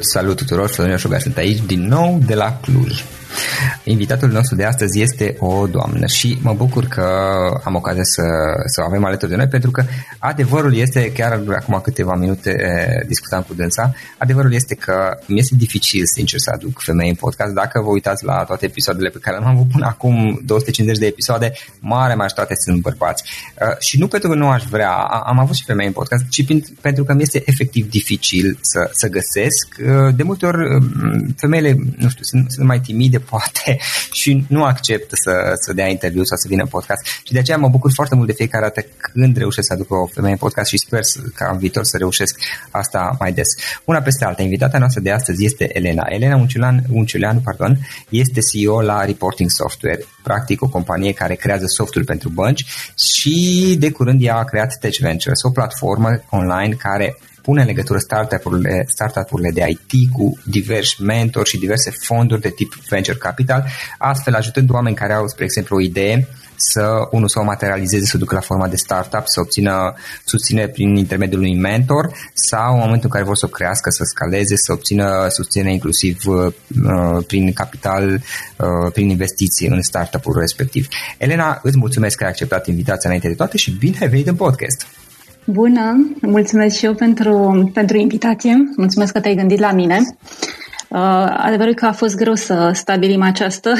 Salut tuturor, Florin Șogar sunt aici din nou de la Cluj. Invitatul nostru de astăzi este o doamnă și mă bucur că am ocazia să o avem alături de noi, pentru că adevărul este, chiar acum câteva minute discutam cu dânsa, adevărul este că mi este dificil, sincer, să aduc femei în podcast. Dacă vă uitați la toate episoadele pe care le-am avut până acum, 250 de episoade, mare majoritate sunt bărbați. Și nu pentru că nu aș vrea, am avut și femei în podcast, ci pentru că mi este efectiv dificil să găsesc. De multe ori femeile, nu știu, sunt mai timide poate și nu acceptă să dea interviu sau să vină în podcast, și de aceea mă bucur foarte mult de fiecare dată când reușesc să aduc o femeie în podcast și sper ca în viitor să reușesc asta mai des. Una peste alta, invitata noastră de astăzi este Elena Unciuleanu, este CEO la Reporting Software, practic o companie care creează software pentru bănci, și de curând ea a creat Tech Ventures, o platformă online care pune în legătură startup-urile de IT cu diversi mentori și diverse fonduri de tip venture capital, astfel ajutând oameni care au, spre exemplu, o idee să o materializeze, să o ducă la forma de startup, să obțină susținere prin intermediul unui mentor, sau în momentul în care vor să o crească, să scaleze, să obțină susținere inclusiv prin capital, prin investiții în startup-ul respectiv. Elena, îți mulțumesc că ai acceptat invitația înainte de toate și bine ai venit în podcast! Bună, mulțumesc și eu pentru invitație, mulțumesc că te-ai gândit la mine. Adevărul că a fost greu să stabilim această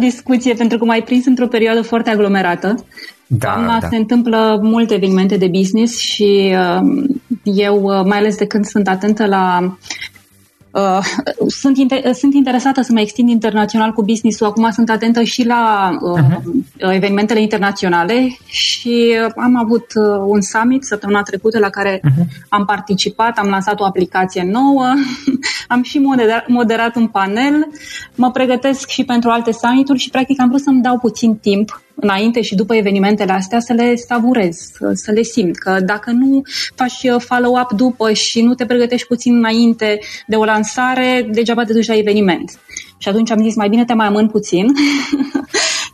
discuție, pentru că m-ai prins într-o perioadă foarte aglomerată. Da. Se întâmplă multe evenimente de business și eu, mai ales de când sunt atentă la... sunt interesată să mă extind internațional cu business-ul. Acum sunt atentă și la evenimentele internaționale și am avut un summit săptămâna trecută la care am participat, am lansat o aplicație nouă, am și moderat un panel, mă pregătesc și pentru alte summit-uri și practic am vrut să-mi dau puțin timp înainte și după evenimentele astea să le savurez, să le simt, că dacă nu faci follow-up după și nu te pregătești puțin înainte de o lansare, degeaba te duci la eveniment. Și atunci am zis, mai bine te mai amân puțin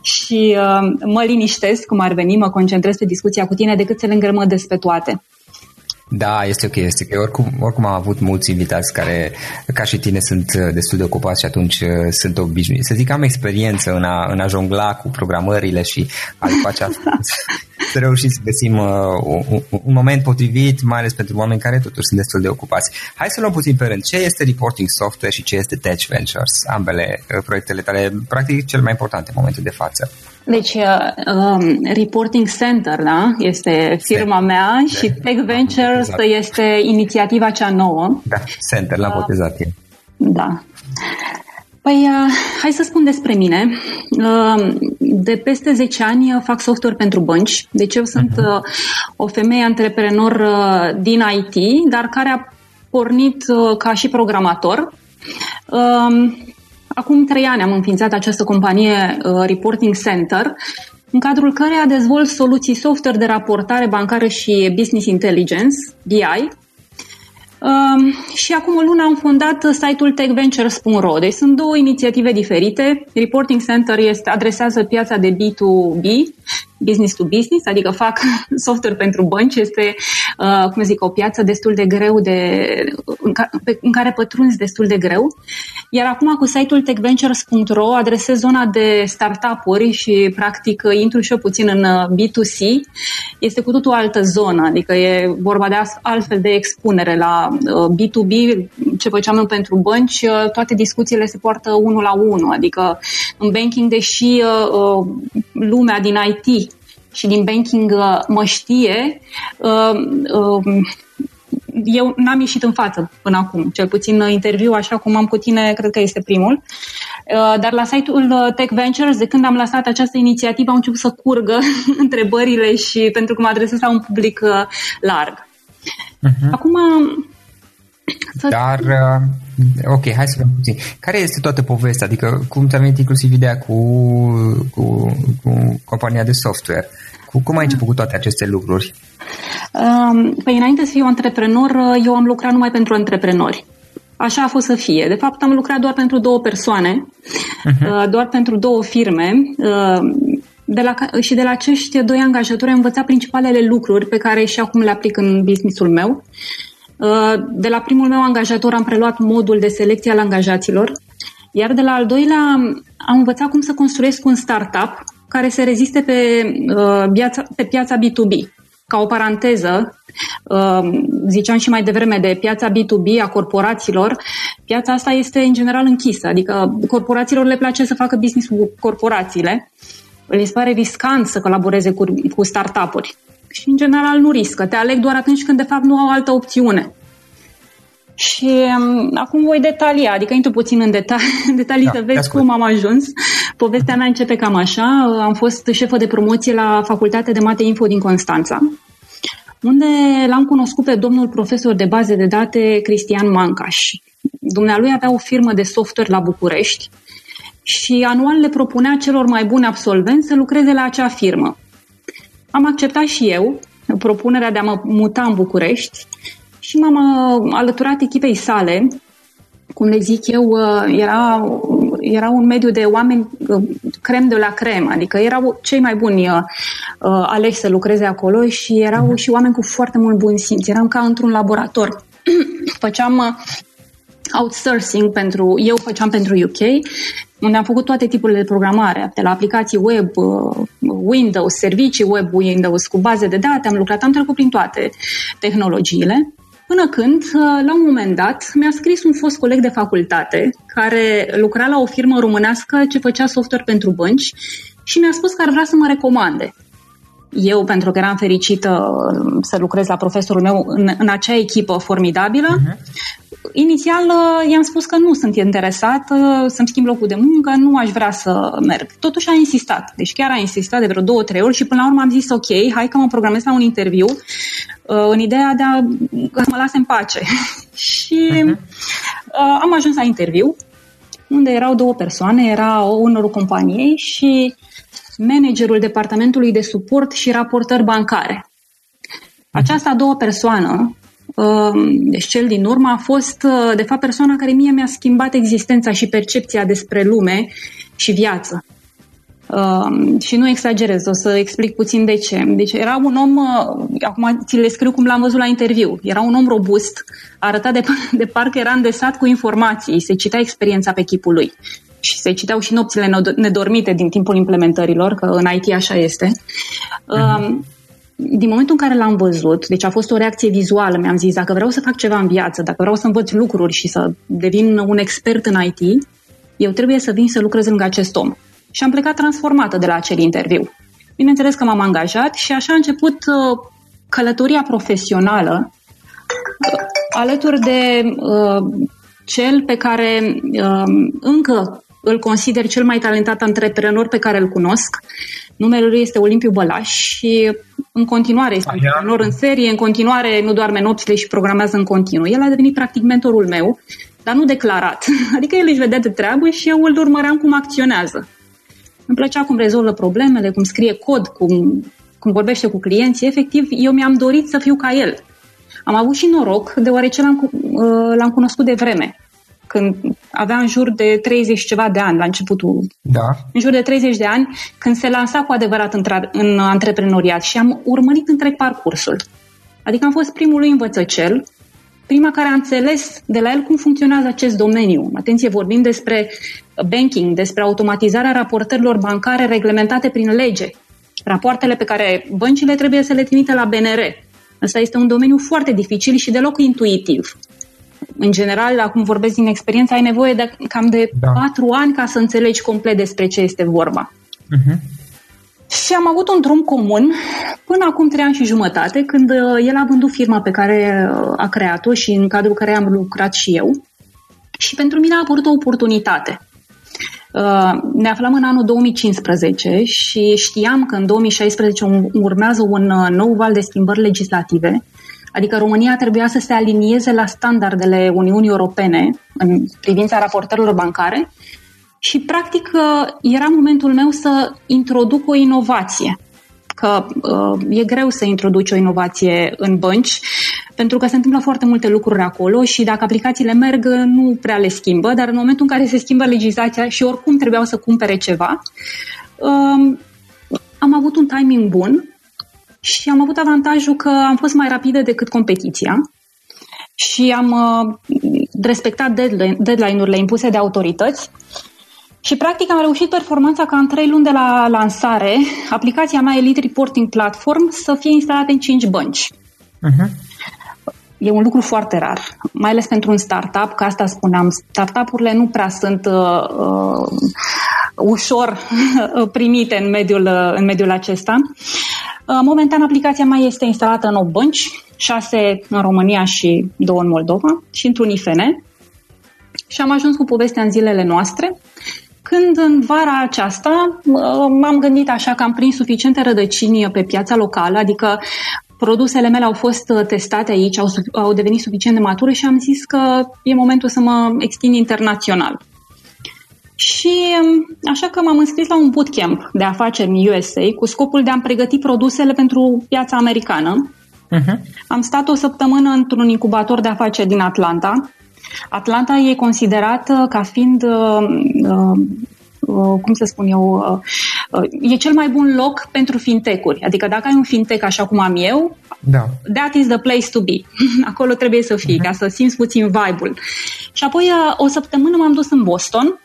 și mă liniștesc, cum ar veni, mă concentrez pe discuția cu tine decât să le îngrămădesc pe toate. Da, este ok. Oricum am avut mulți invitați care, ca și tine, sunt destul de ocupați și atunci sunt obișnuit. Să zic, am experiență în a jongla cu programările și a face asta. Să reușim să găsim un moment potrivit, mai ales pentru oameni care totuși sunt destul de ocupați. Hai să luăm puțin pe rând. Ce este Reporting Software și ce este Tech Ventures? Ambele proiectele tale, practic, cele mai importante în momentul de față. Deci, Reporting Center, da? Este firma mea și Tech Ventures este inițiativa cea nouă. Da, Center, l-am botezat eu. Da. Păi, hai să spun despre mine. De peste 10 ani fac software pentru bănci. Deci eu sunt o femeie antreprenor din IT, dar care a pornit ca și programator. Acum 3 ani am înființat această companie Reporting Center, în cadrul căreia dezvolt soluții software de raportare bancară și business intelligence, BI. Și acum o lună am fondat site-ul techventures.ro. Deci sunt două inițiative diferite. Reporting Center adresează piața de B2B, business to business, adică fac software pentru bănci. Este, o piață destul de greu în care pătrunzi destul de greu. Iar acum cu site-ul techventures.ro adresez zona de startup-uri și practic intru și eu puțin în B2C. Este cu totul o altă zonă, adică e vorba de altfel de expunere la B2B, ce făceam eu pentru bănci, toate discuțiile se poartă unul la unul, adică în banking, deși lumea din IT și din banking mă știe, eu n-am ieșit în față până acum, cel puțin interviu, așa cum am cu tine, cred că este primul. Dar la site-ul Tech Ventures, de când am lansat această inițiativă, au început să curgă întrebările și pentru că mă adresez la un public larg. Acum... Dar... Ok, hai să vedem puțin. Care este toată povestea? Adică cum te-a venit inclusiv ideea cu compania de software? Cum ai început cu toate aceste lucruri? Păi înainte să fiu antreprenor, eu am lucrat numai pentru antreprenori. Așa a fost să fie. De fapt, am lucrat doar pentru 2 persoane, doar pentru 2 firme. Și de la acești 2 angajatori am învățat principalele lucruri pe care și acum le aplic în business-ul meu. De la primul meu angajator am preluat modul de selecție al angajaților, iar de la al doilea am învățat cum să construiesc un startup care se reziste pe piața B2B. Ca o paranteză, ziceam și mai devreme de piața B2B a corporațiilor, piața asta este în general închisă, adică corporațiilor le place să facă business cu corporațiile, îi pare riscant să colaboreze cu startup-uri și în general nu riscă, te aleg doar atunci când de fapt nu au altă opțiune. Și acum voi detalia, adică intru puțin în detalii să vezi cum am ajuns. Povestea mea începe cam așa. Am fost șefă de promoție la Facultatea de Mate Info din Constanța, unde l-am cunoscut pe domnul profesor de baze de date Cristian Mancaș. Dumnealui avea o firmă de software la București și anual le propunea celor mai buni absolvenți să lucreze la acea firmă. Am acceptat și eu propunerea de a mă muta în București și m-am alăturat echipei sale. Cum le zic eu, era un mediu de oameni crem de la crem, adică erau cei mai buni aleși să lucreze acolo și erau și oameni cu foarte mult bun simț. Eram ca într-un laborator. Făceam outsourcing pentru UK, unde am făcut toate tipurile de programare, de la aplicații web, Windows, servicii web Windows cu baze de date, am trecut prin toate tehnologiile. Până când, la un moment dat, mi-a scris un fost coleg de facultate care lucra la o firmă românească ce făcea software pentru bănci și mi-a spus că ar vrea să mă recomande. Eu, pentru că eram fericită să lucrez la profesorul meu în acea echipă formidabilă, inițial i-am spus că nu sunt interesată, să-mi schimb locul de muncă, nu aș vrea să merg. Totuși a insistat, deci chiar a insistat de vreo 2-3 ori și până la urmă am zis ok, hai că mă programez la un interviu în ideea de a mă lase în pace. Și am ajuns la interviu, unde erau două persoane, era ownerul companiei și managerul departamentului de suport și raportări bancare. Aceasta a doua persoană, deci cel din urmă, a fost de fapt persoana care mie mi-a schimbat existența și percepția despre lume și viață. Și nu exagerez, o să explic puțin de ce. Deci era un om, acum ți le scriu cum l-am văzut la interviu, era un om robust, arăta de parcă era îndesat cu informații, se citea experiența pe chipul lui. Și se citeau și nopțile nedormite din timpul implementărilor, că în IT așa este. Din momentul în care l-am văzut, deci a fost o reacție vizuală, mi-am zis, dacă vreau să fac ceva în viață, dacă vreau să învăț lucruri și să devin un expert în IT, eu trebuie să vin să lucrez lângă acest om. Și am plecat transformată de la acel interviu. Bineînțeles că m-am angajat și așa a început călătoria profesională alături de cel pe care încă îl consider cel mai talentat antreprenor pe care îl cunosc. Numele lui este Olimpiu Bălaș și în continuare este antreprenor în serie, în continuare nu doarme nopțile și programează în continuu. El a devenit practic mentorul meu, dar nu declarat. Adică el își vedea de treabă și eu îl urmăream cum acționează. Îmi plăcea cum rezolvă problemele, cum scrie cod, cum vorbește cu clienții. Efectiv, eu mi-am dorit să fiu ca el. Am avut și noroc, deoarece l-am cunoscut de vreme, când avea în jur de 30 ceva de ani, la începutul, în jur de 30 de ani, când se lansa cu adevărat în antreprenoriat și am urmărit întreg parcursul. Adică am fost primul lui învățăcel, prima care a înțeles de la el cum funcționează acest domeniu. Atenție, vorbim despre banking, despre automatizarea raportărilor bancare reglementate prin lege, rapoartele pe care băncile trebuie să le trimită la BNR. Asta este un domeniu foarte dificil și deloc intuitiv. În general, acum vorbesc din experiență, ai nevoie de cam de 4 ani ca să înțelegi complet despre ce este vorba. Și am avut un drum comun până acum 3 ani și jumătate, când el a vândut firma pe care a creat-o și în cadrul care am lucrat și eu. Și pentru mine a apărut o oportunitate. Ne aflam în anul 2015 și știam că în 2016 urmează un nou val de schimbări legislative, adică România trebuia să se alinieze la standardele Uniunii Europene în privința raportărilor bancare și practic era momentul meu să introduc o inovație, că e greu să introduci o inovație în bănci, pentru că se întâmplă foarte multe lucruri acolo și dacă aplicațiile merg, nu prea le schimbă, dar în momentul în care se schimbă legislația și oricum trebuiau să cumpere ceva, am avut un timing bun și am avut avantajul că am fost mai rapidă decât competiția și am respectat deadline-urile impuse de autorități și practic am reușit performanța ca în 3 luni de la lansare, aplicația mea Elite Reporting Platform să fie instalată în 5 bănci. Uh-huh. E un lucru foarte rar, mai ales pentru un startup, că asta spuneam, startup-urile nu prea sunt ușor primite în mediul acesta. Momentan aplicația mai este instalată în 8 bănci, 6 în România și 2 în Moldova și într-un IFN. Și am ajuns cu povestea în zilele noastre, când în vara aceasta m-am gândit așa că am prins suficiente rădăcini pe piața locală, adică produsele mele au fost testate aici, au devenit suficient de mature și am zis că e momentul să mă extind internațional. Și așa că m-am înscris la un bootcamp de afaceri în USA cu scopul de a-mi pregăti produsele pentru piața americană. Uh-huh. Am stat o săptămână într-un incubator de afaceri din Atlanta. Atlanta e considerată ca fiind, cum să spun eu, e cel mai bun loc pentru fintech-uri. Adică dacă ai un fintech așa cum am eu, da, that is the place to be. Acolo trebuie să fii, uh-huh, ca să simți puțin vibe-ul. Și apoi o săptămână m-am dus în Boston,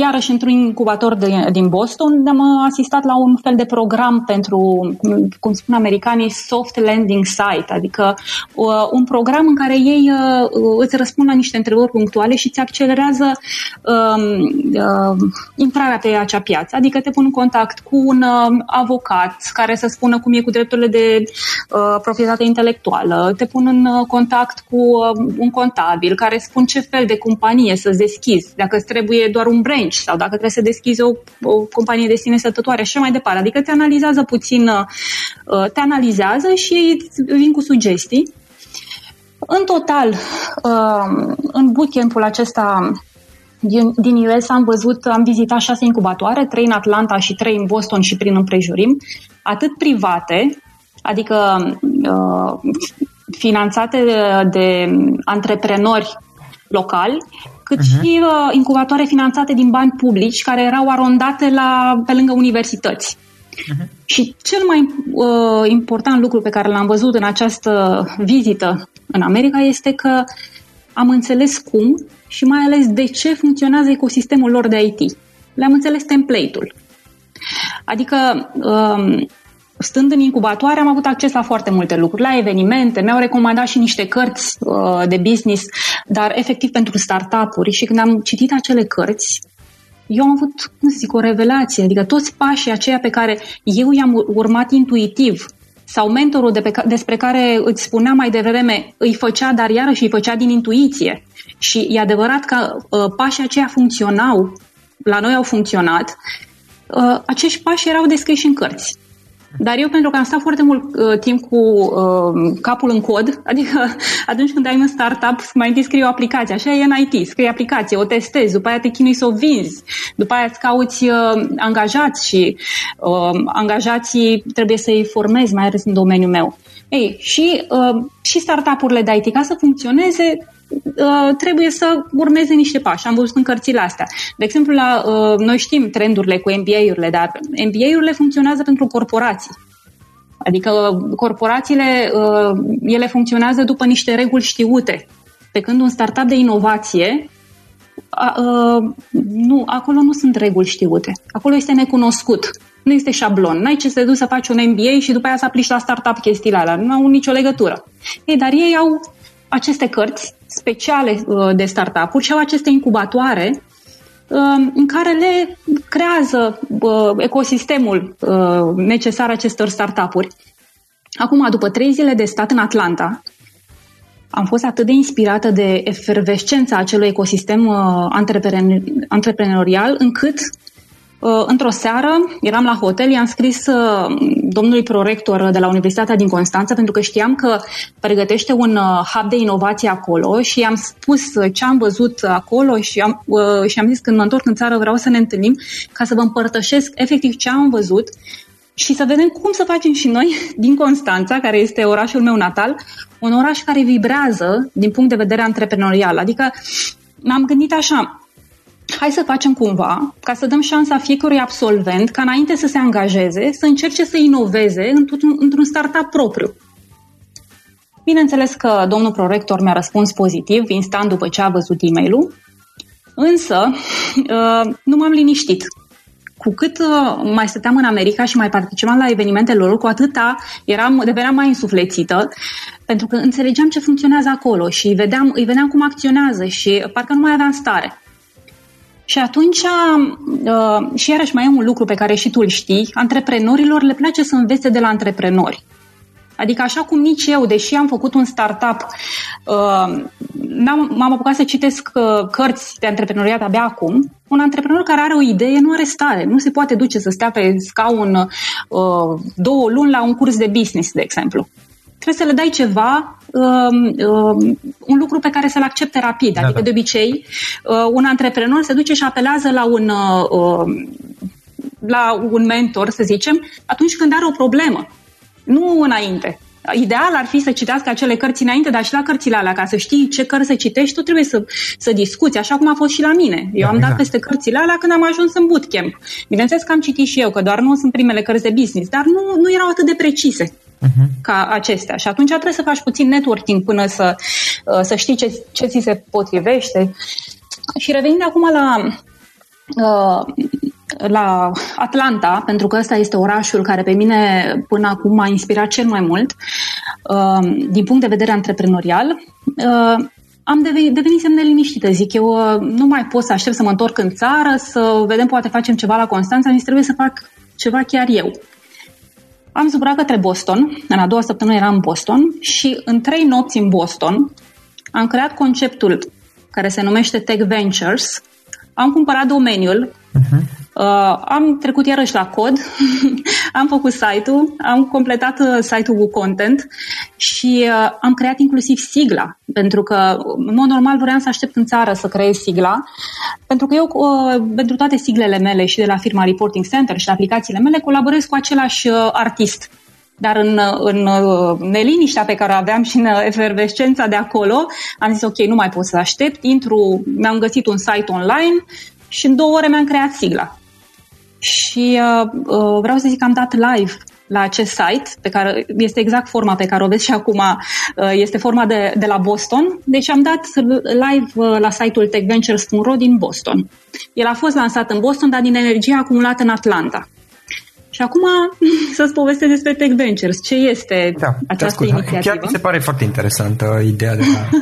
iarăși într-un incubator din Boston, unde am asistat la un fel de program pentru, cum spun americanii, soft landing site, adică un program în care ei îți răspund la niște întrebări punctuale și îți accelerează intrarea pe acea piață, adică te pun în contact cu un avocat care să spună cum e cu drepturile de proprietate intelectuală, te pun în contact cu un contabil care spun ce fel de companie să-ți deschizi, dacă îți trebuie doar un branch sau dacă trebuie să deschizi o companie de sine stătătoare și așa mai departe. Adică te analizează puțin, și vin cu sugestii. În total, în bootcamp-ul acesta din US am vizitat 6 incubatoare, 3 în Atlanta și 3 în Boston și prin împrejurim, atât private, adică finanțate de antreprenori locali, cât și incubatoare finanțate din bani publici care erau arondate pe lângă universități. Uh-huh. Și cel mai important lucru pe care l-am văzut în această vizită în America este că am înțeles cum și mai ales de ce funcționează ecosistemul lor de IT. Le-am înțeles template-ul. Adică stând în incubatoare, am avut acces la foarte multe lucruri, la evenimente, mi-au recomandat și niște cărți de business, dar efectiv pentru startup-uri, și când am citit acele cărți, eu am avut, o revelație, adică toți pașii aceia pe care eu i-am urmat intuitiv sau mentorul despre care îți spuneam mai devreme îi făcea, dar iarăși îi făcea din intuiție. Și e adevărat că pașii aceia funcționau, la noi au funcționat, acești pași erau descriși în cărți. Dar eu, pentru că am stat foarte mult timp cu capul în cod, adică atunci când ai un startup, mai întâi scrii o aplicație, așa e în IT, scrii aplicație, o testezi, după aia te chinui să o vinzi, după aia îți cauți angajați și angajații trebuie să-i formezi, mai ales în domeniul meu. Ei, și startup-urile de IT, ca să funcționeze, trebuie să urmeze niște pași. Am văzut în cărțile astea. De exemplu, noi știm trendurile cu MBA-urile, dar MBA-urile funcționează pentru corporații. Adică corporațiile, ele funcționează după niște reguli știute. Pe când un startup de inovație, acolo nu sunt reguli știute. Acolo este necunoscut. Nu este șablon. N-ai ce să te duci să faci un MBA și după aia să aplici la startup chestiile alea. Nu au nicio legătură. Ei, dar ei au aceste cărți speciale de startup-uri și au aceste incubatoare în care le creează ecosistemul necesar acestor startup-uri. Acum, după 3 zile de stat în Atlanta, am fost atât de inspirată de efervescența acelui ecosistem antreprenorial, încât într-o seară eram la hotel, i-am scris domnului prorector de la Universitatea din Constanța, pentru că știam că pregătește un hub de inovație acolo, și i-am spus ce am văzut acolo și am zis când mă întorc în țară vreau să ne întâlnim ca să vă împărtășesc efectiv ce am văzut și să vedem cum să facem și noi din Constanța, care este orașul meu natal, un oraș care vibrează din punct de vedere antreprenorial. Adică m-am gândit așa: hai să facem cumva ca să dăm șansa fiecărui absolvent ca înainte să se angajeze, să încerce să inoveze într-un startup propriu. Bineînțeles că domnul prorector mi-a răspuns pozitiv, instant după ce a văzut e-mail-ul, însă nu m-am liniștit. Cu cât mai stăteam în America și mai participam la evenimentele lor, cu atâta deveneam mai însuflețită, pentru că înțelegeam ce funcționează acolo și îi vedeam cum acționează și parcă nu mai aveam stare. Și atunci, și iarăși mai e un lucru pe care și tu îl știi, antreprenorilor le place să învețe de la antreprenori. Adică așa cum nici eu, deși am făcut un startup, m-am apucat să citesc cărți de antreprenoriat abia acum, un antreprenor care are o idee nu are stare, nu se poate duce să stea pe scaun 2 luni la un curs de business, de exemplu. Trebuie să le dai ceva, un lucru pe care să-l accepte rapid. Da, adică de obicei un antreprenor se duce și apelează la un mentor, să zicem, atunci când are o problemă. Nu înainte. Ideal ar fi să citească acele cărți înainte, dar și la cărțile alea, ca să știi ce cărți să citești, tu trebuie să discuți, așa cum a fost și la mine. Eu am dat peste cărțile alea când am ajuns în bootcamp. Bineînțeles că am citit și eu, că doar nu sunt primele cărți de business, dar nu erau atât de precise ca acestea. Și atunci trebuie să faci puțin networking până să știi ce ți se potrivește. Și revenind acum la Atlanta, pentru că ăsta este orașul care pe mine până acum m-a inspirat cel mai mult din punct de vedere antreprenorial, am devenit semne liniștită. Zic eu, nu mai pot să aștept să mă întorc în țară, să vedem, poate facem ceva la Constanța, mi trebuie să fac ceva chiar eu. Am zburat către Boston, în a doua săptămână eram în Boston și în 3 nopți în Boston am creat conceptul care se numește Tech Ventures, am cumpărat domeniul, am trecut iarăși la cod, am făcut site-ul, am completat site-ul cu content și am creat inclusiv sigla, pentru că în mod normal vreau să aștept în țară să creez sigla, pentru că eu pentru toate siglele mele și de la firma Reporting Center și la aplicațiile mele colaborez cu același artist. Dar în neliniștea pe care aveam și în efervescența de acolo, am zis ok, nu mai pot să aștept, mi-am găsit un site online și în 2 ore mi-am creat sigla. Și vreau să zic că am dat live la acest site, pe care este exact forma pe care o vezi și acum, este forma de la Boston. Deci am dat live la site-ul techventures.ro din Boston. El a fost lansat în Boston, dar din energia acumulată în Atlanta. Și acum să-ți povestesc despre Tech Ventures. Ce este această inițiativă? Chiar mi se pare foarte interesantă ideea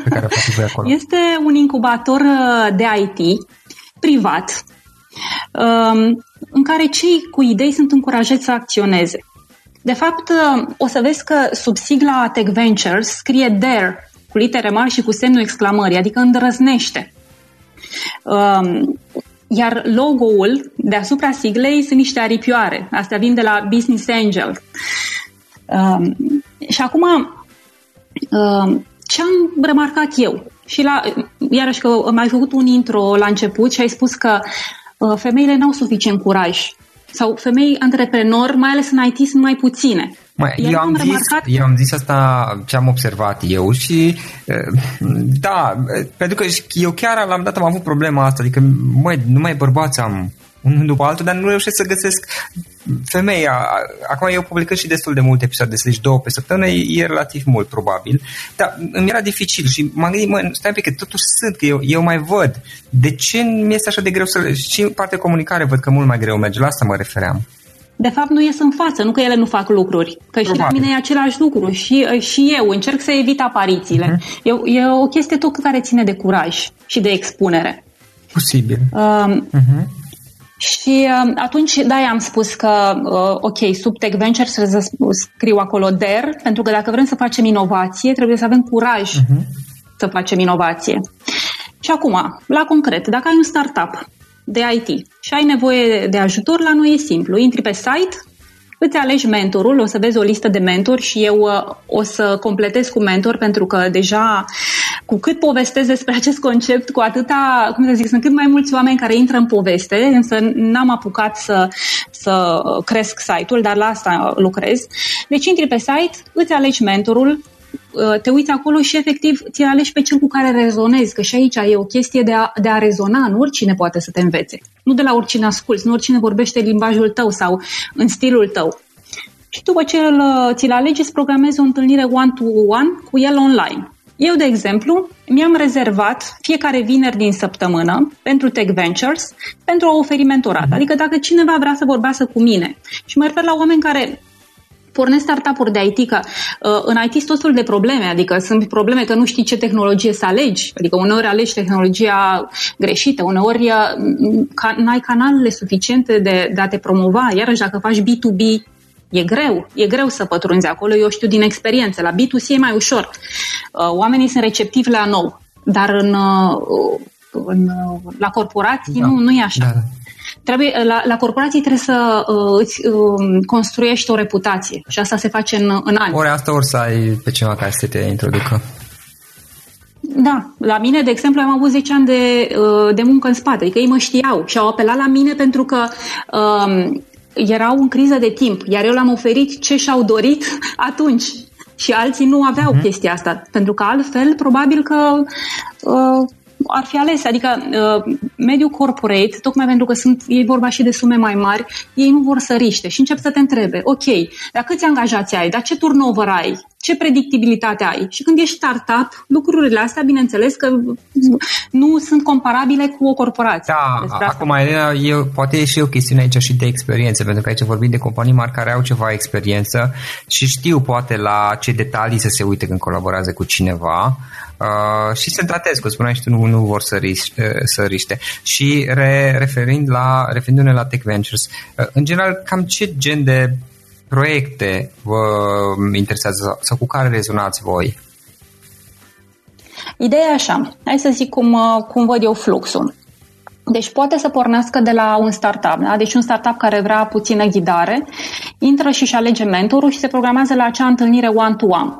pe care a făcut voi acolo. Este un incubator de IT privat în care cei cu idei sunt încurajați să acționeze. De fapt, o să vezi că sub sigla Tech Ventures scrie DARE cu litere mari și cu semnul exclamării, adică îndrăznește. Iar logo-ul deasupra siglei sunt niște aripioare. Astea vin de la Business Angel. Și acum, ce am remarcat eu? Și iarăși că m-ai făcut un intro la început și ai spus că femeile n-au suficient curaj. Sau femei antreprenori, mai ales în IT, sunt mai puține. Eu am zis asta ce am observat eu și da, pentru că eu chiar la un dat am avut problema asta, adică numai bărbați am unul după altul, dar nu reușesc să găsesc femeia. Acum eu publicând și destul de multe episoade, deci 2 pe săptămână, e relativ mult probabil, dar îmi era dificil și m-am gândit, stai un pic, că totuși sunt, că eu mai văd. De ce mi este așa de greu să... Și în partea comunicare văd că mult mai greu merge, la asta mă refeream. De fapt nu ies în față, nu că ele nu fac lucruri, că și la mine e același lucru și eu încerc să evit aparițiile. E o chestie tot care ține de curaj și de expunere. Posibil. Și atunci, am spus că, ok, sub Tech Ventures trebuie să scriu acolo DARE, pentru că dacă vrem să facem inovație, trebuie să avem curaj să facem inovație. Și acum, la concret, dacă ai un startup de IT și ai nevoie de ajutor, la noi e simplu. Intri pe site, îți alegi mentorul, o să vezi o listă de mentori și eu o să completez cu mentor, pentru că deja cu cât povestesc despre acest concept, cu atâta, sunt cât mai mulți oameni care intră în poveste, însă n-am apucat să cresc site-ul, dar la asta lucrez. Deci intri pe site, îți alegi mentorul, te uiți acolo și efectiv ți-l alegi pe cel cu care rezonezi, că și aici e o chestie de a rezona, nu oricine poate să te învețe. Nu de la oricine asculți, nu oricine vorbește limbajul tău sau în stilul tău. și după ce ți-l alegi, îți programezi o întâlnire one-to-one cu el online. Eu, de exemplu, mi-am rezervat fiecare vineri din săptămână pentru Tech Ventures pentru a oferi mentorat. Adică dacă cineva vrea să vorbească cu mine, și mă refer la oameni care pornesc startup-uri de IT, că în IT sunt tot felul de probleme, adică sunt probleme că nu știi ce tehnologie să alegi, adică uneori alegi tehnologia greșită, uneori n-ai canalele suficiente de a te promova, iarăși dacă faci B2B, E greu să pătrunzi acolo, eu știu din experiență. La B2C e mai ușor. Oamenii sunt receptivi la nou, dar la corporații nu e așa. Da. Trebuie, la corporații trebuie să îți construiești o reputație și asta se face în ani. Ori asta, ori să ai pe cineva care să te introducă. Da, la mine, de exemplu, am avut 10 ani de muncă în spate, adică ei mă știau și au apelat la mine pentru că erau în criză de timp, iar eu le-am oferit ce și-au dorit atunci și alții nu aveau chestia asta, pentru că altfel probabil că ar fi ales, adică mediul corporate, tocmai pentru că e vorba și de sume mai mari, ei nu vor să riște și încep să te întrebe, ok, dar câți angajați ai, dar ce turnover ai, ce predictibilitate ai? Și când ești startup, lucrurile astea, bineînțeles că nu sunt comparabile cu o corporație. Da, acum, Elena, poate e și o chestiune aici și de experiență, pentru că aici vorbim de companii mari care au ceva experiență și știu poate la ce detalii să se uite când colaborează cu cineva și se tratez, cum spuneai și tu, nu vor să riște. Și referindu-ne la Tech Ventures, în general, cam ce gen de proiecte vă interesează sau cu care rezonați voi? Ideea e așa, hai să zic cum văd eu fluxul. Deci poate să pornească de la un startup, da? Deci un startup care vrea puțină ghidare, intră și alege mentorul și se programează la acea întâlnire one-to-one.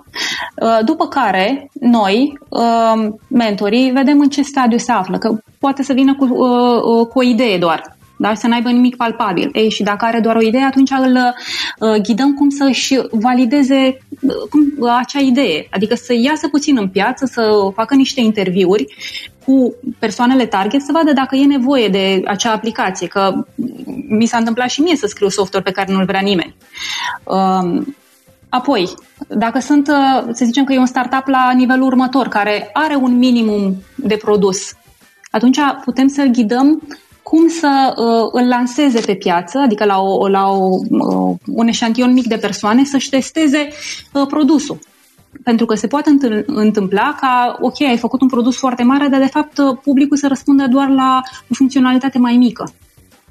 După care noi, mentorii, vedem în ce stadiu se află, că poate să vină cu o idee doar. Dar să n-aibă nimic palpabil. Ei, și dacă are doar o idee, atunci îl ghidăm cum să-și valideze acea idee. Adică să iasă puțin în piață, să facă niște interviuri cu persoanele target, să vadă dacă e nevoie de acea aplicație. Că mi s-a întâmplat și mie să scriu software pe care nu-l vrea nimeni. Apoi, dacă sunt, să zicem că e un startup la nivelul următor, care are un minimum de produs, atunci putem să-l ghidăm cum să îl lanseze pe piață, adică la un eșantion mic de persoane, să-și testeze produsul. Pentru că se poate întâmpla ca, ok, ai făcut un produs foarte mare, dar de fapt publicul să răspundă doar la o funcționalitate mai mică.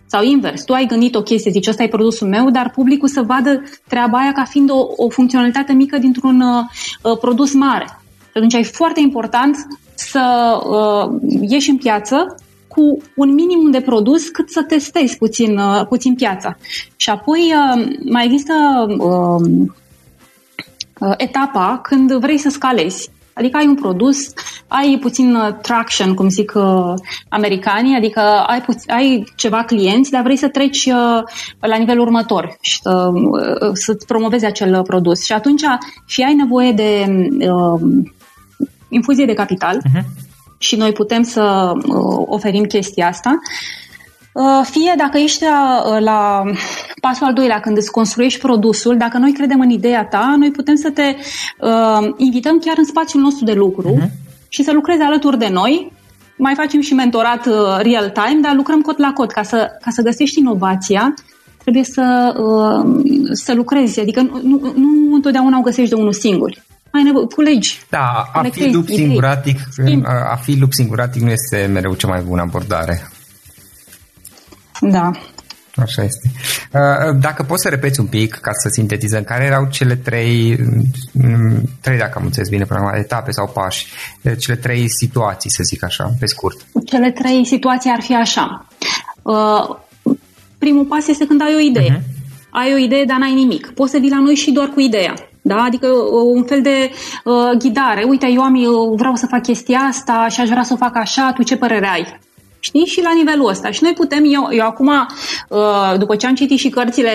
Sau invers, tu ai gândit o chestie, zici, ăsta e produsul meu, dar publicul să vadă treaba aia ca fiind o funcționalitate mică dintr-un produs mare. Atunci e foarte important să ieși în piață cu un minimum de produs cât să testezi puțin piața. Și apoi mai există etapa când vrei să scalezi. Adică ai un produs, ai puțin traction, cum zic americanii, adică ai ceva clienți, dar vrei să treci la nivelul următor și să-ți promovezi acel produs. Și atunci și ai nevoie de infuzie de capital, și noi putem să oferim chestia asta. Fie dacă ești la pasul al doilea, când îți construiești produsul, dacă noi credem în ideea ta, noi putem să te invităm chiar în spațiul nostru de lucru și să lucrezi alături de noi. Mai facem și mentorat real-time, dar lucrăm cot la cot. Ca să găsești inovația, trebuie să lucrezi. Adică nu întotdeauna o găsești de unul singur. Da, a fi lup singuratic nu este mereu cea mai bună abordare. Da. Așa este. Dacă poți să repeți un pic, ca să sintetizăm, care erau cele trei, dacă am înțeles bine, etape sau pași, cele trei situații, să zic așa, pe scurt. Cele trei situații ar fi așa. Primul pas este când ai o idee. Ai o idee, dar n-ai nimic. Poți să vii la noi și doar cu ideea. Da? Adică un fel de ghidare. Uite, eu vreau să fac chestia asta și aș vrea să o fac așa, tu ce părere ai? Știi? Și la nivelul ăsta. Și noi putem, eu acum, după ce am citit și cărțile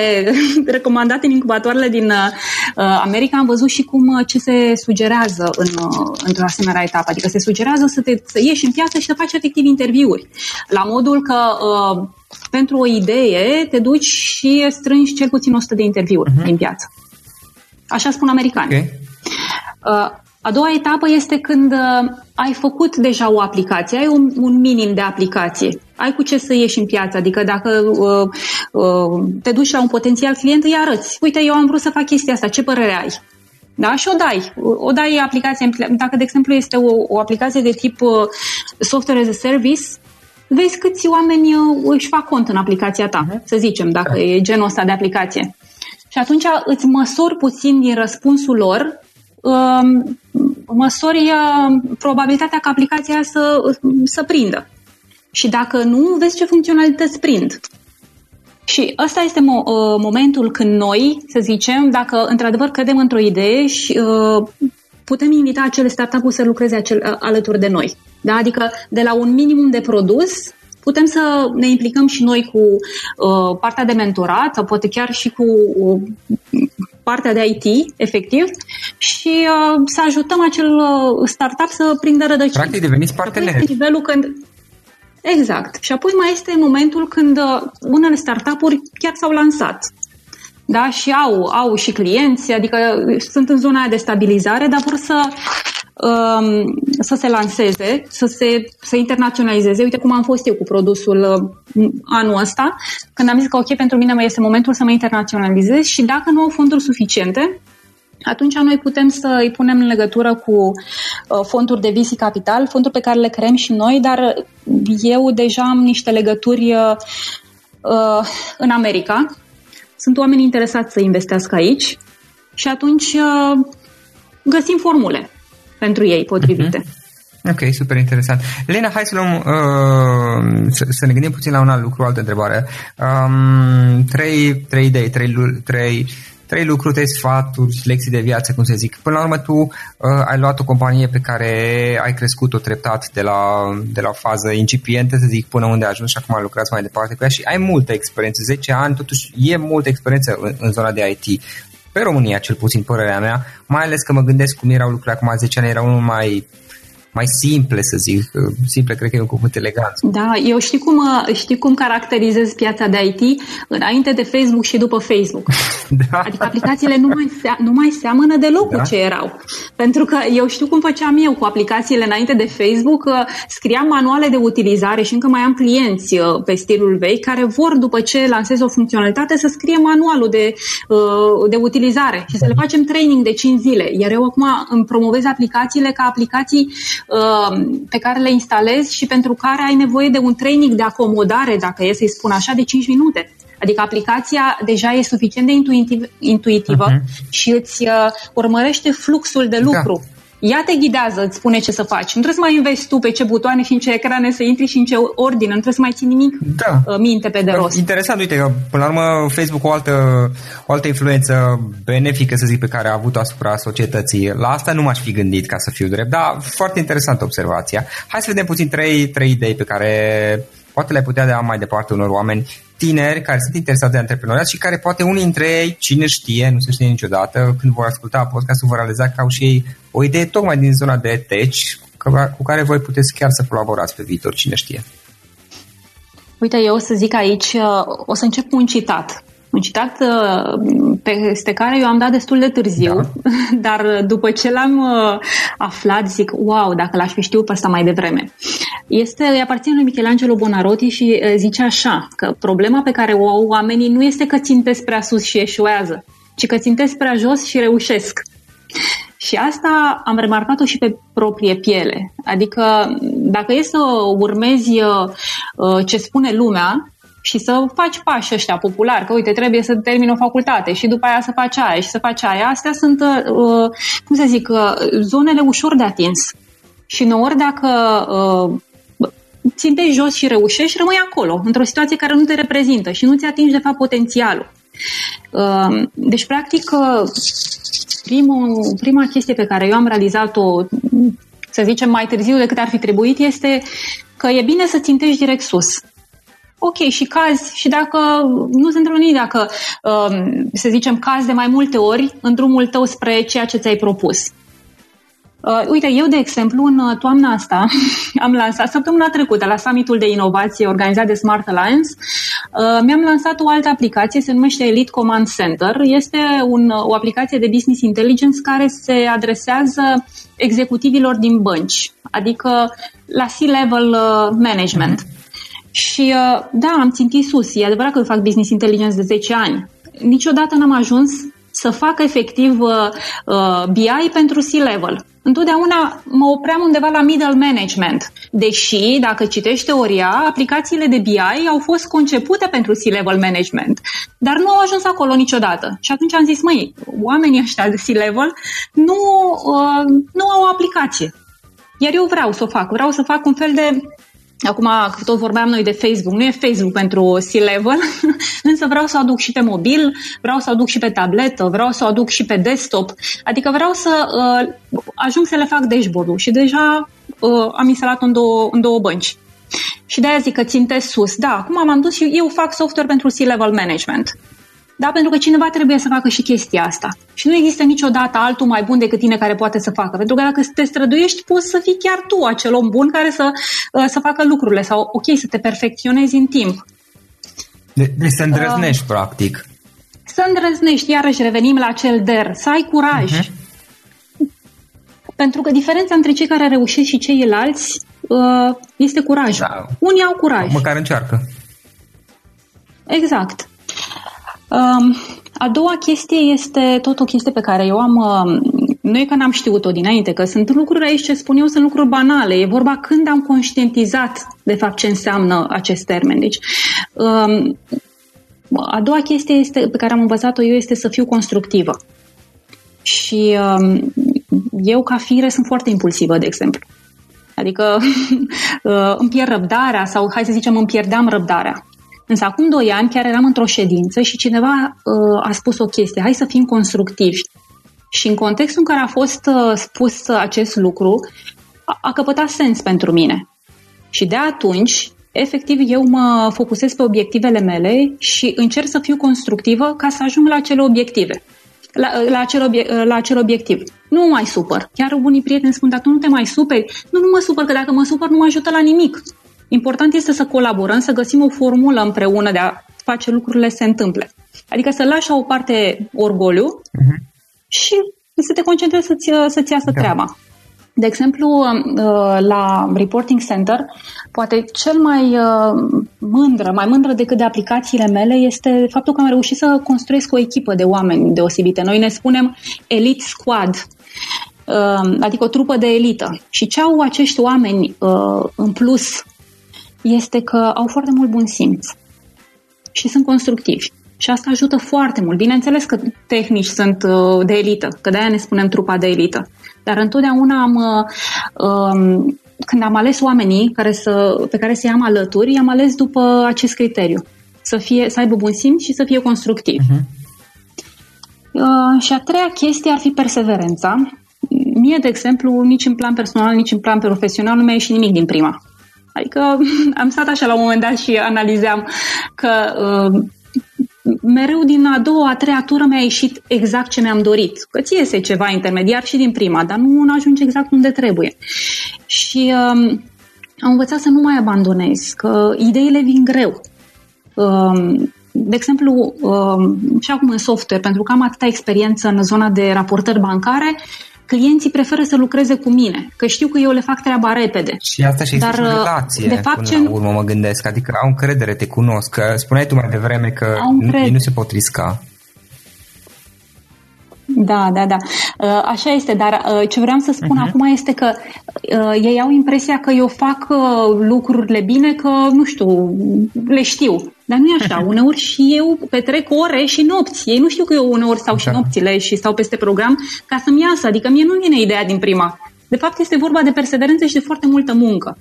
recomandate în incubatoarele din America, am văzut și ce se sugerează într-o asemenea etapă. Adică se sugerează să ieși în piață și să faci efectiv interviuri. La modul că pentru o idee te duci și strângi cel puțin 100 de interviuri în piață. Așa spun americanii. Okay. A doua etapă este când ai făcut deja o aplicație, ai un minim de aplicație, ai cu ce să ieși în piață, adică dacă te duci la un potențial client, îi arăți. Uite, eu am vrut să fac chestia asta, ce părere ai? Da? Și o dai aplicația. Dacă, de exemplu, este o aplicație de tip software as a service, vezi câți oameni își fac cont în aplicația ta, să zicem, dacă e genul ăsta de aplicație. Și atunci îți măsori puțin din răspunsul lor, măsori probabilitatea ca aplicația să prindă. Și dacă nu, vezi ce funcționalități prind. Și ăsta este momentul când noi, să zicem, dacă într-adevăr credem într-o idee și putem invita acele startup-uri să lucreze alături de noi. Da? Adică de la un minimum de produs putem să ne implicăm și noi cu partea de mentorat sau poate chiar și cu partea de IT, efectiv, și să ajutăm acel startup să prindă rădăcini. Practic deveniți parteneri. Exact. Și apoi mai este momentul când unele startup-uri chiar s-au lansat. Da? Și au și clienți, adică sunt în zona aia de stabilizare, dar vor să se lanseze, să internaționalizeze. Uite cum am fost eu cu produsul anul ăsta, când am zis că ok, pentru mine mai este momentul să mă internaționalizez și dacă nu au fonduri suficiente, atunci noi putem să îi punem în legătură cu fonduri de VC Capital, fonduri pe care le creăm și noi, dar eu deja am niște legături în America. Sunt oameni interesați să investească aici și atunci găsim formule pentru ei potrivite. Ok, super interesant. Elena, hai să luăm să ne gândim puțin la un alt lucru, altă întrebare. Trei idei, trei lucruri, trei sfaturi, lecții de viață, cum să zic. Până la urmă tu ai luat o companie pe care ai crescut-o treptat de la o fază incipientă, să zic, până unde ai ajuns și acum lucrați mai departe cu ea și ai multă experiență, 10 ani, totuși e multă experiență în zona de IT. Pe România, cel puțin, părerea mea, mai ales că mă gândesc cum erau lucrurile acum 10 ani, erau unul mai simple, să zic. Simple, cred că e un cuvânt elegant. Da, eu știi cum caracterizez piața de IT înainte de Facebook și după Facebook. Da. Adică aplicațiile nu mai seamănă deloc cu ce erau. Pentru că eu știu cum făceam eu cu aplicațiile înainte de Facebook, scriam manuale de utilizare și încă mai am clienți pe stilul vechi care vor, după ce lansez o funcționalitate, să scrie manualul de utilizare și să le facem training de 5 zile. Iar eu acum îmi promovez aplicațiile ca aplicații pe care le instalezi și pentru care ai nevoie de un training de acomodare, dacă e să-i spun așa, de 5 minute. Adică aplicația deja e suficient de intuitivă și îți urmărește fluxul de lucru. Da. Ea te ghidează, îți spune ce să faci. Nu trebuie să mai înveți tu pe ce butoane și în ce ecrane să intri și în ce ordine. Nu trebuie să mai ții nimic minte pe de rost. Interesant, uite, că până la urmă Facebook o altă influență benefică, să zic, pe care a avut-o asupra societății. La asta nu m-aș fi gândit, ca să fiu drept, dar foarte interesantă observația. Hai să vedem puțin trei idei pe care poate le-ai putea da mai departe unor oameni tineri care sunt interesați de antreprenoriat și care poate unii dintre ei, cine știe, nu se știe niciodată, când vor asculta podcastul, vor realiza că au și ei o idee tocmai din zona de tech cu care voi puteți chiar să colaborați pe viitor, cine știe. Uite, eu o să zic aici, o să încep cu un citat. Un citat peste care eu am dat destul de târziu, dar după ce l-am aflat zic, wow, dacă l-aș fi știut pe asta mai devreme. Îi aparține lui Michelangelo Buonarroti și zice așa, că problema pe care o au oamenii nu este că țintesc prea sus și eșuează, ci că țintesc prea jos și reușesc. Și asta am remarcat-o și pe proprie piele. Adică dacă e să urmezi ce spune lumea, și să faci pași ăștia populari, că uite, trebuie să termin o facultate și după aia să faci aia și să faci aia. Astea sunt, cum să zic, zonele ușor de atins. Și uneori dacă țintești jos și reușești, rămâi acolo, într-o situație care nu te reprezintă și nu-ți atingi de fapt potențialul. Deci, practic, prima chestie pe care eu am realizat-o, să zicem, mai târziu decât ar fi trebuit, este că e bine să țintești direct sus. Ok, și cazi, și dacă nu se întruni, dacă, să zicem, cazi de mai multe ori în drumul tău spre ceea ce ți-ai propus. Uite, eu, de exemplu, în toamna asta am lansat, săptămâna trecută, la summitul de inovație organizat de Smart Alliance, mi-am lansat o altă aplicație, se numește Elite Command Center. Este o aplicație de business intelligence care se adresează executivilor din bănci, adică la C-level management. Și da, am țintit sus. E adevărat că eu fac business intelligence de 10 ani. Niciodată n-am ajuns să fac efectiv BI pentru C-level. Întotdeauna mă opream undeva la middle management. Deși, dacă citești teoria, aplicațiile de BI au fost concepute pentru C-level management, dar nu au ajuns acolo niciodată. Și atunci am zis, măi, oamenii ăștia de C-level nu au o aplicație. Iar eu vreau să o fac. Vreau să fac un fel de... Acum tot vorbeam noi de Facebook, nu e Facebook pentru C-level, însă vreau să o aduc și pe mobil, vreau să o aduc și pe tabletă, vreau să o aduc și pe desktop, adică vreau să ajung să le fac dashboard-ul și deja am instalat în două bănci. Și de-aia zic că țintesc sus, da, acum m-am dus și eu fac software pentru C-level management. Da, pentru că cineva trebuie să facă și chestia asta. Și nu există niciodată altul mai bun decât tine care poate să facă. Pentru că dacă te străduiești, poți să fii chiar tu acel om bun care să facă lucrurile sau, ok, să te perfecționezi în timp. Deci să îndrăznești, practic. Să îndrăznești, iarăși revenim la acel der, să ai curaj. Uh-huh. Pentru că diferența între cei care reușesc și ceilalți este curajul. Da. Unii au curaj. Măcar încearcă. Exact. A doua chestie este tot o chestie pe care eu am, nu e că n-am știut-o dinainte, că sunt lucruri aici, ce spun eu, sunt lucruri banale. E vorba când am conștientizat de fapt ce înseamnă acest termen. Deci, a doua chestie este, pe care am învățat-o eu, este să fiu constructivă. Și eu ca fire sunt foarte impulsivă, de exemplu. Adică îmi pierd răbdarea sau, hai să zicem, îmi pierdeam răbdarea. Însă acum 2 ani chiar eram într-o ședință și cineva a spus o chestie, hai să fim constructivi. Și în contextul în care a fost spus acest lucru, a căpătat sens pentru mine. Și de atunci, efectiv, eu mă focusez pe obiectivele mele și încerc să fiu constructivă ca să ajung la acele obiective. La acel obiectiv. Nu mă mai supăr. Chiar unii prieteni spun, dar tu nu te mai superi? Nu mă supăr, că dacă mă supăr nu mă ajută la nimic. Important este să colaborăm, să găsim o formulă împreună de a face lucrurile să se întâmple. Adică să lași la o parte orgoliu și să te concentrezi să-ți iasă treaba. De exemplu, la Reporting Center, poate cel mai mândră decât de aplicațiile mele este faptul că am reușit să construiesc o echipă de oameni deosebite. Noi ne spunem Elite Squad, adică o trupă de elită. Și ce au acești oameni în plus este că au foarte mult bun simț și sunt constructivi. Și asta ajută foarte mult. Bineînțeles că tehnici sunt de elită, că de-aia ne spunem trupa de elită. Dar întotdeauna când am ales oamenii pe care să-i am alături, i-am ales după acest criteriu. Să aibă bun simț și să fie constructiv. Uh-huh. Și a treia chestie ar fi perseverența. Mie, de exemplu, nici în plan personal, nici în plan profesional nu mi-a ieșit nimic din prima. Adică am stat așa la un moment dat și analizeam că mereu din a doua, a treia tură mi-a ieșit exact ce mi-am dorit. Că ți iese ceva intermediar și din prima, dar nu ajunge exact unde trebuie. Și am învățat să nu mai abandonez, că ideile vin greu. De exemplu, și acum în software, pentru că am atâta experiență în zona de raportări bancare, clienții preferă să lucreze cu mine, că știu că eu le fac treaba repede. Și asta și este o relație, de fapt, până la urmă mă gândesc. Adică au încredere, te cunosc. Că spuneai tu mai devreme că nu se pot risca. Da. Așa este, dar ce vreau să spun acum este că ei au impresia că eu fac lucrurile bine, că, nu știu, le știu. Dar nu e așa. Uneori și eu petrec ore și nopți. Ei nu știu că eu uneori stau și nopțile și stau peste program ca să-mi iasă. Adică mie nu-mi vine ideea din prima. De fapt, este vorba de perseverență și de foarte multă muncă.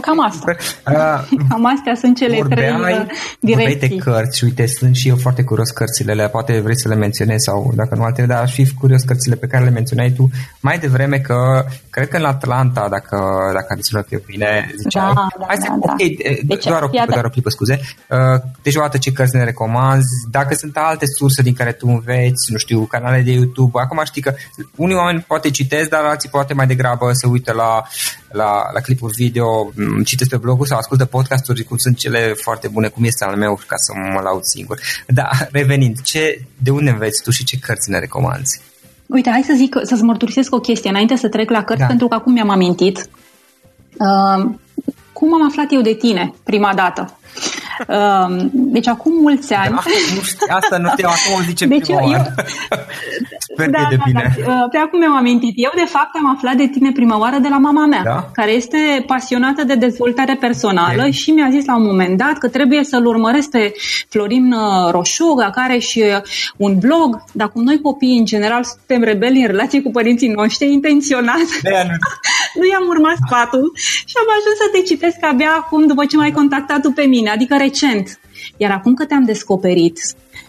Cam asta. Cam astea sunt cele trei direcții. Vorbeai de cărți și uite, sunt și eu foarte curios cărțile alea, poate vrei să le menționezi sau dacă nu altele, dar aș fi curios cărțile pe care le menționai tu mai devreme, că cred că în Atlanta, dacă am desfărat eu bine, ziceau. Doar o clipă, scuze. Deci o dată ce cărți ne recomanzi, dacă sunt alte surse din care tu înveți, nu știu, canale de YouTube, acum știi că unii oameni poate citesc, dar alții poate mai degrabă se uită la la clipuri video, citesc pe blogul sau ascult de podcasturi cum sunt cele foarte bune, cum este al meu, ca să mă laud singur. Dar revenind, de unde înveți tu și ce cărți ne recomanzi? Uite, hai să-ți mărturisesc o chestie înainte să trec la cărți, pentru că acum mi-am amintit. Cum am aflat eu de tine prima dată? Deci acum mulți ani. Asta nu știu, acum o zice deci prima oară. Sper că e de bine. Pe acum mi-am amintit. Eu de fapt am aflat de tine prima oară de la mama mea, care este pasionată de dezvoltare personală și mi-a zis la un moment dat că trebuie să-l urmăresc pe Florin Roșuga, care are și un blog, dar cum noi copiii în general suntem rebeli în relație cu părinții noștri, intenționat. Nu i-am urmat sfatul și am ajuns să te citesc abia acum, după ce m-ai contactat tu pe mine, adică recent. Iar acum că te-am descoperit,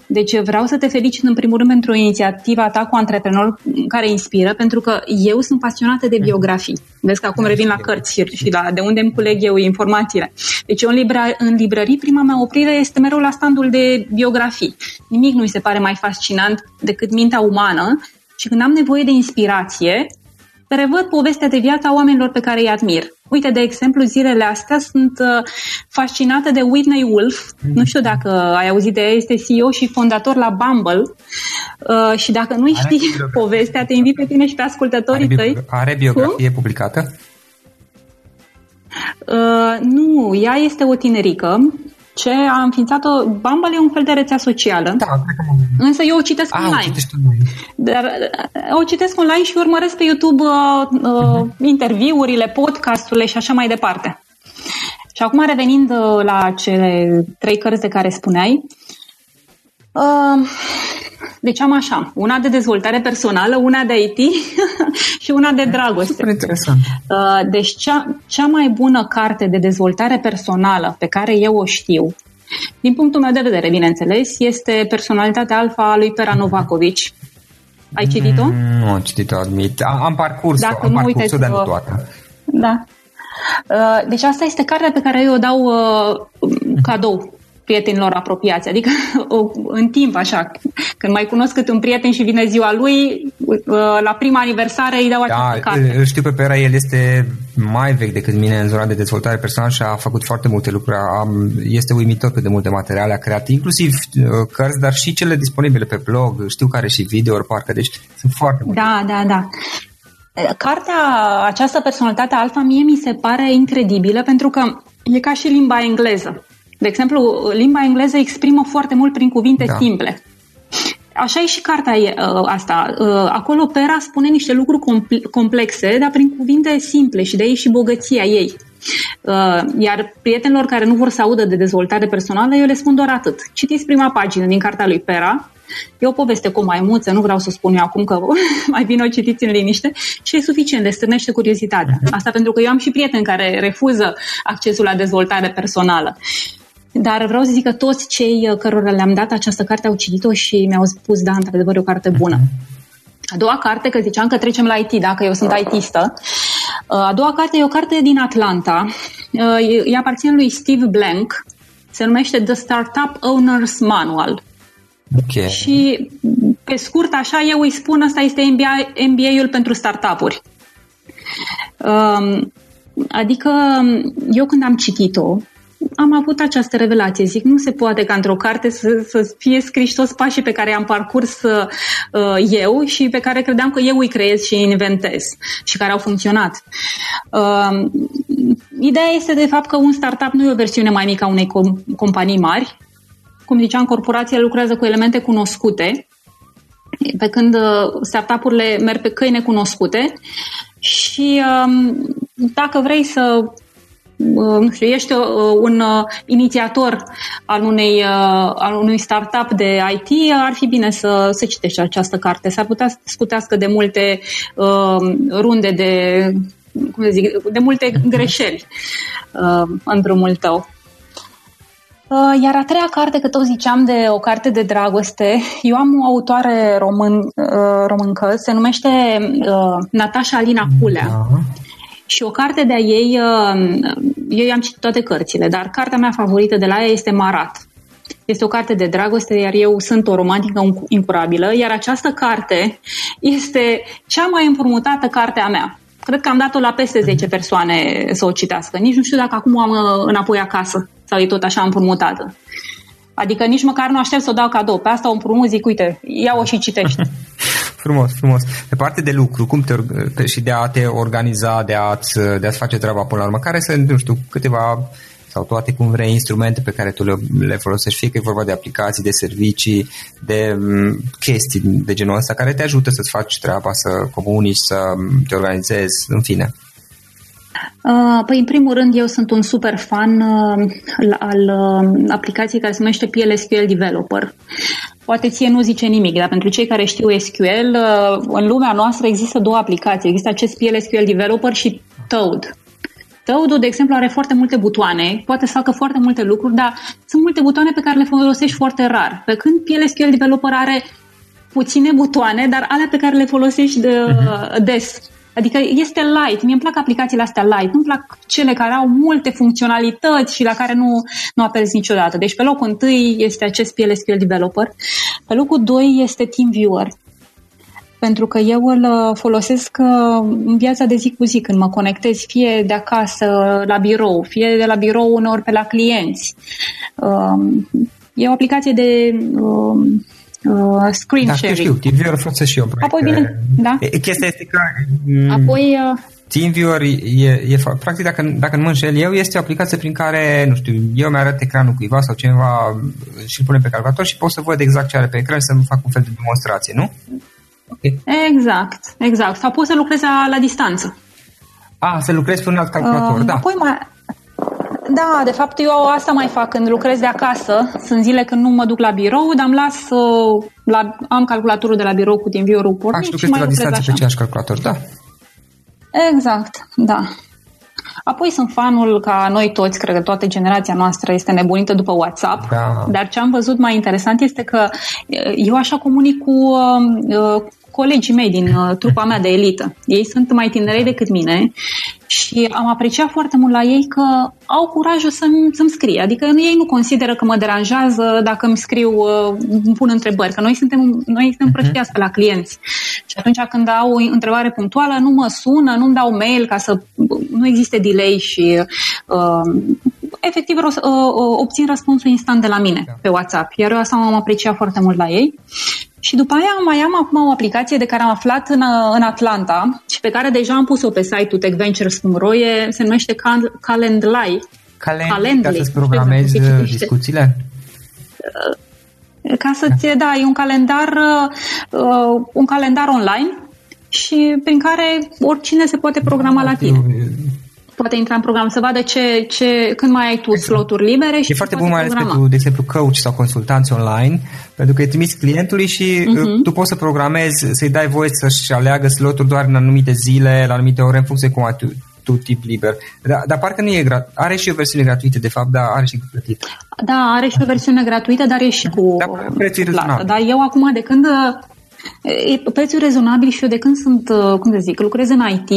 deci vreau să te felicit în primul rând pentru inițiativa ta cu antreprenor care inspiră, pentru că eu sunt pasionată de biografii. Vezi că acum revin la cărți și la de unde îmi culeg eu informațiile. Deci eu în librării prima mea oprire este mereu la standul de biografii. Nimic nu mi se pare mai fascinant decât mintea umană și când am nevoie de inspirație, revăd povestea de viață a oamenilor pe care îi admir. Uite, de exemplu, zilele astea sunt fascinată de Whitney Wolfe. Nu știu dacă ai auzit de ea, este CEO și fondator la Bumble. Și dacă nu știi povestea, te invit pe tine și pe ascultătorii tăi. Are biografie publicată? Nu, ea este o tinerică ce a înființat-o. Bumble e un fel de rețea socială. Da, însă eu o citesc online. Dar o citesc online și urmăresc pe YouTube interviurile, podcasturile și așa mai departe. Și acum revenind la cele trei cărți de care spuneai, deci am așa, una de dezvoltare personală, una de IT și una de dragoste. Super interesant. Deci cea mai bună carte de dezvoltare personală pe care eu o știu, din punctul meu de vedere, bineînțeles, este Personalitatea Alfa a lui Pera Novacovici. Ai citit-o? Nu am citit-o, admit. Am parcurs-o, dar nu toată. Da. Deci asta este cartea pe care eu o dau cadou prietenilor apropiați, adică în timp, așa, când mai cunosc cât un prieten și vine ziua lui, la prima aniversare îi dau această carte. Îl știu pe Pera, el este mai vechi decât mine în zona de dezvoltare personală și a făcut foarte multe lucruri, este uimitor cât de multe materiale a creat, inclusiv cărți, dar și cele disponibile pe blog, știu care și video, parcă, deci sunt foarte multe. Da. Cartea această, Personalitate Alfa, mie mi se pare incredibilă pentru că e ca și limba engleză. De exemplu, limba engleză exprimă foarte mult prin cuvinte simple. Așa e și cartea asta. Acolo Pera spune niște lucruri complexe, dar prin cuvinte simple și de aici și bogăția ei. Iar prietenilor care nu vor să audă de dezvoltare personală, eu le spun doar atât. Citiți prima pagină din cartea lui Pera. E o poveste cu o maimuță, nu vreau să spun eu acum că mai bine o citiți în liniște și e suficient, le stârnește curiozitatea. Asta pentru că eu am și prieteni care refuză accesul la dezvoltare personală. Dar vreau să zic că toți cei cărora le-am dat această carte au citit-o și mi-au spus, da, într-adevăr, e o carte bună. A doua carte, că ziceam că trecem la IT, dacă eu sunt IT-istă, a doua carte e o carte din Atlanta, ea aparține lui Steve Blank, se numește The Startup Owners Manual. Okay. Și pe scurt, așa, eu îi spun, asta este MBA-ul pentru startup-uri. Adică eu când am citit-o, am avut această revelație. Zic, nu se poate ca într-o carte să fie scriși toți pașii pe care am parcurs eu și pe care credeam că eu îi creez și inventez și care au funcționat. Ideea este de fapt că un startup nu e o versiune mai mică a unei companii mari. Cum ziceam, corporațiile lucrează cu elemente cunoscute, pe când startup-urile merg pe căi necunoscute și dacă vrei să ești un inițiator al unui startup de IT, ar fi bine să citești această carte. S-ar putea să discutească de multe runde de multe greșeli în drumul tău. Iar a treia carte, că tot ziceam de o carte de dragoste, eu am o autoare româncă, se numește Natasha Alina Pulea. Și o carte de-a ei, eu i-am citit toate cărțile, dar cartea mea favorită de la ea este Marat. Este o carte de dragoste, iar eu sunt o romantică incurabilă, iar această carte este cea mai împrumutată carte a mea. Cred că am dat-o la peste 10 persoane să o citească. Nici nu știu dacă acum o am înapoi acasă sau e tot așa împrumutată. Adică nici măcar nu aștept să o dau cadou. Pe asta o împrumut, zic, uite, ia-o și citești. Frumos, frumos. Pe parte de lucru, cum și de a te organiza, de a-ți face treaba până la urmă, care sunt, nu știu, câteva sau toate, cum vrei, instrumente pe care tu le folosești, fie că e vorba de aplicații, de servicii, de chestii de genul ăsta, care te ajută să-ți faci treaba, să comunici, să te organizezi, în fine. Păi, în primul rând, eu sunt un super fan al aplicației care se numește PL/SQL Developer. Poate ție nu zice nimic, dar pentru cei care știu SQL, în lumea noastră există două aplicații. Există acest PL/SQL Developer și Toad. Toad, de exemplu, are foarte multe butoane, poate să facă foarte multe lucruri, dar sunt multe butoane pe care le folosești foarte rar. Pe când PL/SQL Developer are puține butoane, dar alea pe care le folosești des. Adică este light. Mie îmi plac aplicațiile astea light. Nu-mi plac cele care au multe funcționalități și la care nu apelezi niciodată. Deci pe locul întâi este acest PL/SQL Developer. Pe locul doi este TeamViewer. Pentru că eu îl folosesc în viața de zi cu zi, când mă conectez fie de acasă la birou, fie de la birou uneori pe la clienți. E o aplicație de screen sharing. Știu, TeamViewer folosesc și eu. Apoi, bine, da? Chestia este că apoi TeamViewer e practic, dacă nu mă înșel eu, este o aplicație prin care, nu știu, eu mi-arăt ecranul cuiva sau cineva și îl pune pe calculator și pot să văd exact ce are pe ecran, să-mi fac un fel de demonstrație, nu? Okay. Exact. Sau poți să lucrezi la distanță. Să lucrezi pe un alt calculator, da. Apoi da, de fapt eu asta mai fac când lucrez de acasă. Sunt zile când nu mă duc la birou, dar îmi las, am calculatorul de la birou cu TeamViewer-ul pornit și lucrez mai la distanță pe același calculator, da. Exact, da. Apoi sunt fanul, ca noi toți, cred că toată generația noastră este nebunită după WhatsApp, da. Dar ce am văzut mai interesant este că eu așa comunic cu colegii mei din trupa mea de elită. Ei sunt mai tinerei decât mine și am apreciat foarte mult la ei că au curajul să-mi scrie. Adică ei nu consideră că mă deranjează dacă îmi scriu, îmi pun întrebări, că noi suntem prăștiați pe la clienți. Și atunci când au o întrebare punctuală, nu mă sună, nu-mi dau mail ca să nu existe delay și efectiv obțin răspunsul instant de la mine pe WhatsApp. Iar eu asta am apreciat foarte mult la ei. Și după aia mai am acum o aplicație de care am aflat în Atlanta și pe care deja am pus-o pe site-ul techventures.ro, se numește Calendly. Calendly, ca să-ți programezi discuțiile? Ca să-ți, da, e un calendar online și prin care oricine se poate programa la tine. Poate intra în program să vadă când mai ai tu sloturi libere și e foarte bun, mai ales pentru, de exemplu, coach sau consultanți online, pentru că îi trimiți clientului și tu poți să programezi, să-i dai voie să-și aleagă sloturi doar în anumite zile, la anumite ore, în funcție cum ai tu tip liber. Dar parcă nu e are și o versiune gratuită, de fapt, dar are și plătit. Da, are și o versiune gratuită, dar e și cu plată. Dar eu acum, de când prețul rezonabil și eu de când sunt, lucrez în IT,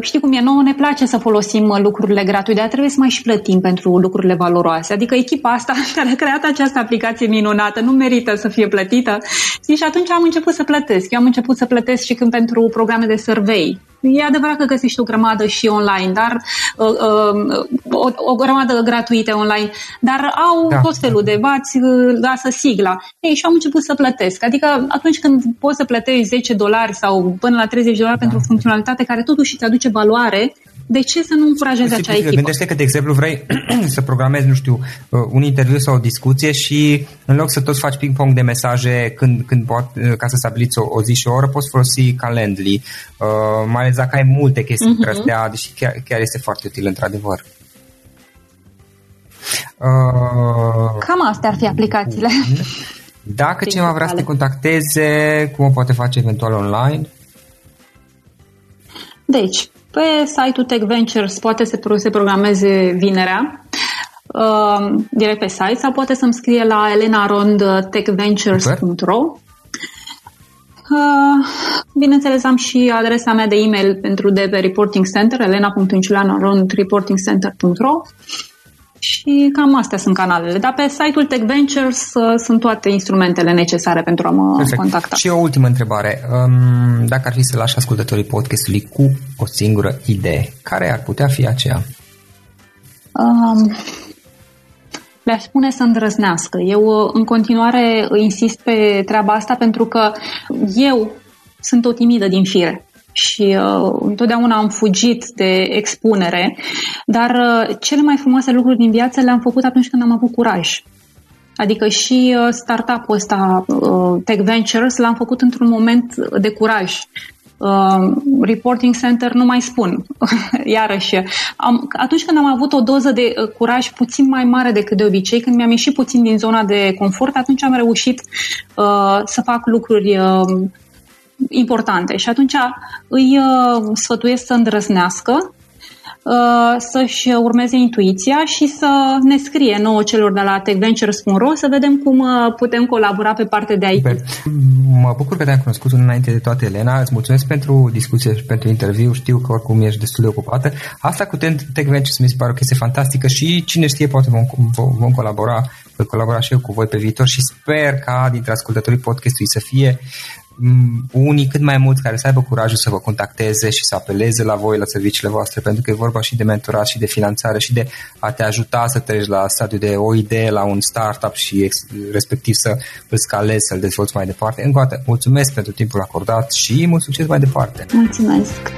știi cum e, nouă ne place să folosim lucrurile gratuite, dar trebuie să mai și plătim pentru lucrurile valoroase. Adică echipa asta care a creat această aplicație minunată nu merită să fie plătită. Și atunci am început să plătesc. Eu am început să plătesc și când pentru programe de survey. E adevărat că găsești o grămadă și online, dar o grămadă gratuite online, dar au tot felul de bați, lasă sigla. Ei, și am început să plătesc. Adică atunci când poți să plătești $10 sau până la $30 pentru o funcționalitate care totuși îți aduce valoare, de ce să nu încurajezi acea echipă? Gândește că, de exemplu, vrei să programezi, nu știu, un interviu sau o discuție și în loc să tot faci ping-pong de mesaje când ca să stabiliți o zi și o oră, poți folosi Calendly, mai ales dacă ai multe chestii între astea, deși chiar este foarte util, într-adevăr. Cam astea ar fi aplicațiile. Dacă cineva vrea să te contacteze, cum o poate face eventual online? Deci, pe site-ul TechVentures poate să se programeze vinerea direct pe site sau poate să-mi scrie la elena@techventures.ro. Bineînțeles, am și adresa mea de e-mail pentru de pe Reporting Center, elena.unciuleanu@reportingcenter.ro. Și cam astea sunt canalele. Dar pe site-ul Tech Ventures sunt toate instrumentele necesare pentru a mă contacta. Și o ultimă întrebare. Dacă ar fi să lași ascultătorii podcastului cu o singură idee, care ar putea fi aceea? Le-aș spune să îndrăznească. Eu în continuare insist pe treaba asta pentru că eu sunt o timidă din fire. Și întotdeauna am fugit de expunere, dar cele mai frumoase lucruri din viață le-am făcut atunci când am avut curaj. Adică și startup-ul ăsta, Tech Ventures, l-am făcut într-un moment de curaj. Reporting Center, nu mai spun. Iarăși, atunci când am avut o doză de curaj puțin mai mare decât de obicei, când mi-am ieșit puțin din zona de confort, atunci am reușit să fac lucruri importante. Și atunci îi sfătuiesc să îndrăznească, să-și urmeze intuiția și să ne scrie nouă celor de la techventures.ro să vedem cum putem colabora pe partea de IT. Mă bucur că te-am cunoscut înainte de toate, Elena. Îți mulțumesc pentru discuție și pentru interviu. Știu că oricum ești destul de ocupată. Asta cu Tech Ventures mi se pare o chestie fantastică și cine știe, poate vom colabora, voi colabora și eu cu voi pe viitor și sper ca dintre ascultătorii podcastului să fie unii cât mai mulți care să aibă curajul să vă contacteze și să apeleze la voi, la serviciile voastre, pentru că e vorba și de mentorat și de finanțare și de a te ajuta să treci la stadiul de o idee, la un startup și respectiv să îl scalezi, să-l dezvolți mai departe. Încă o dată, mulțumesc pentru timpul acordat și mult succes mai departe! Mulțumesc!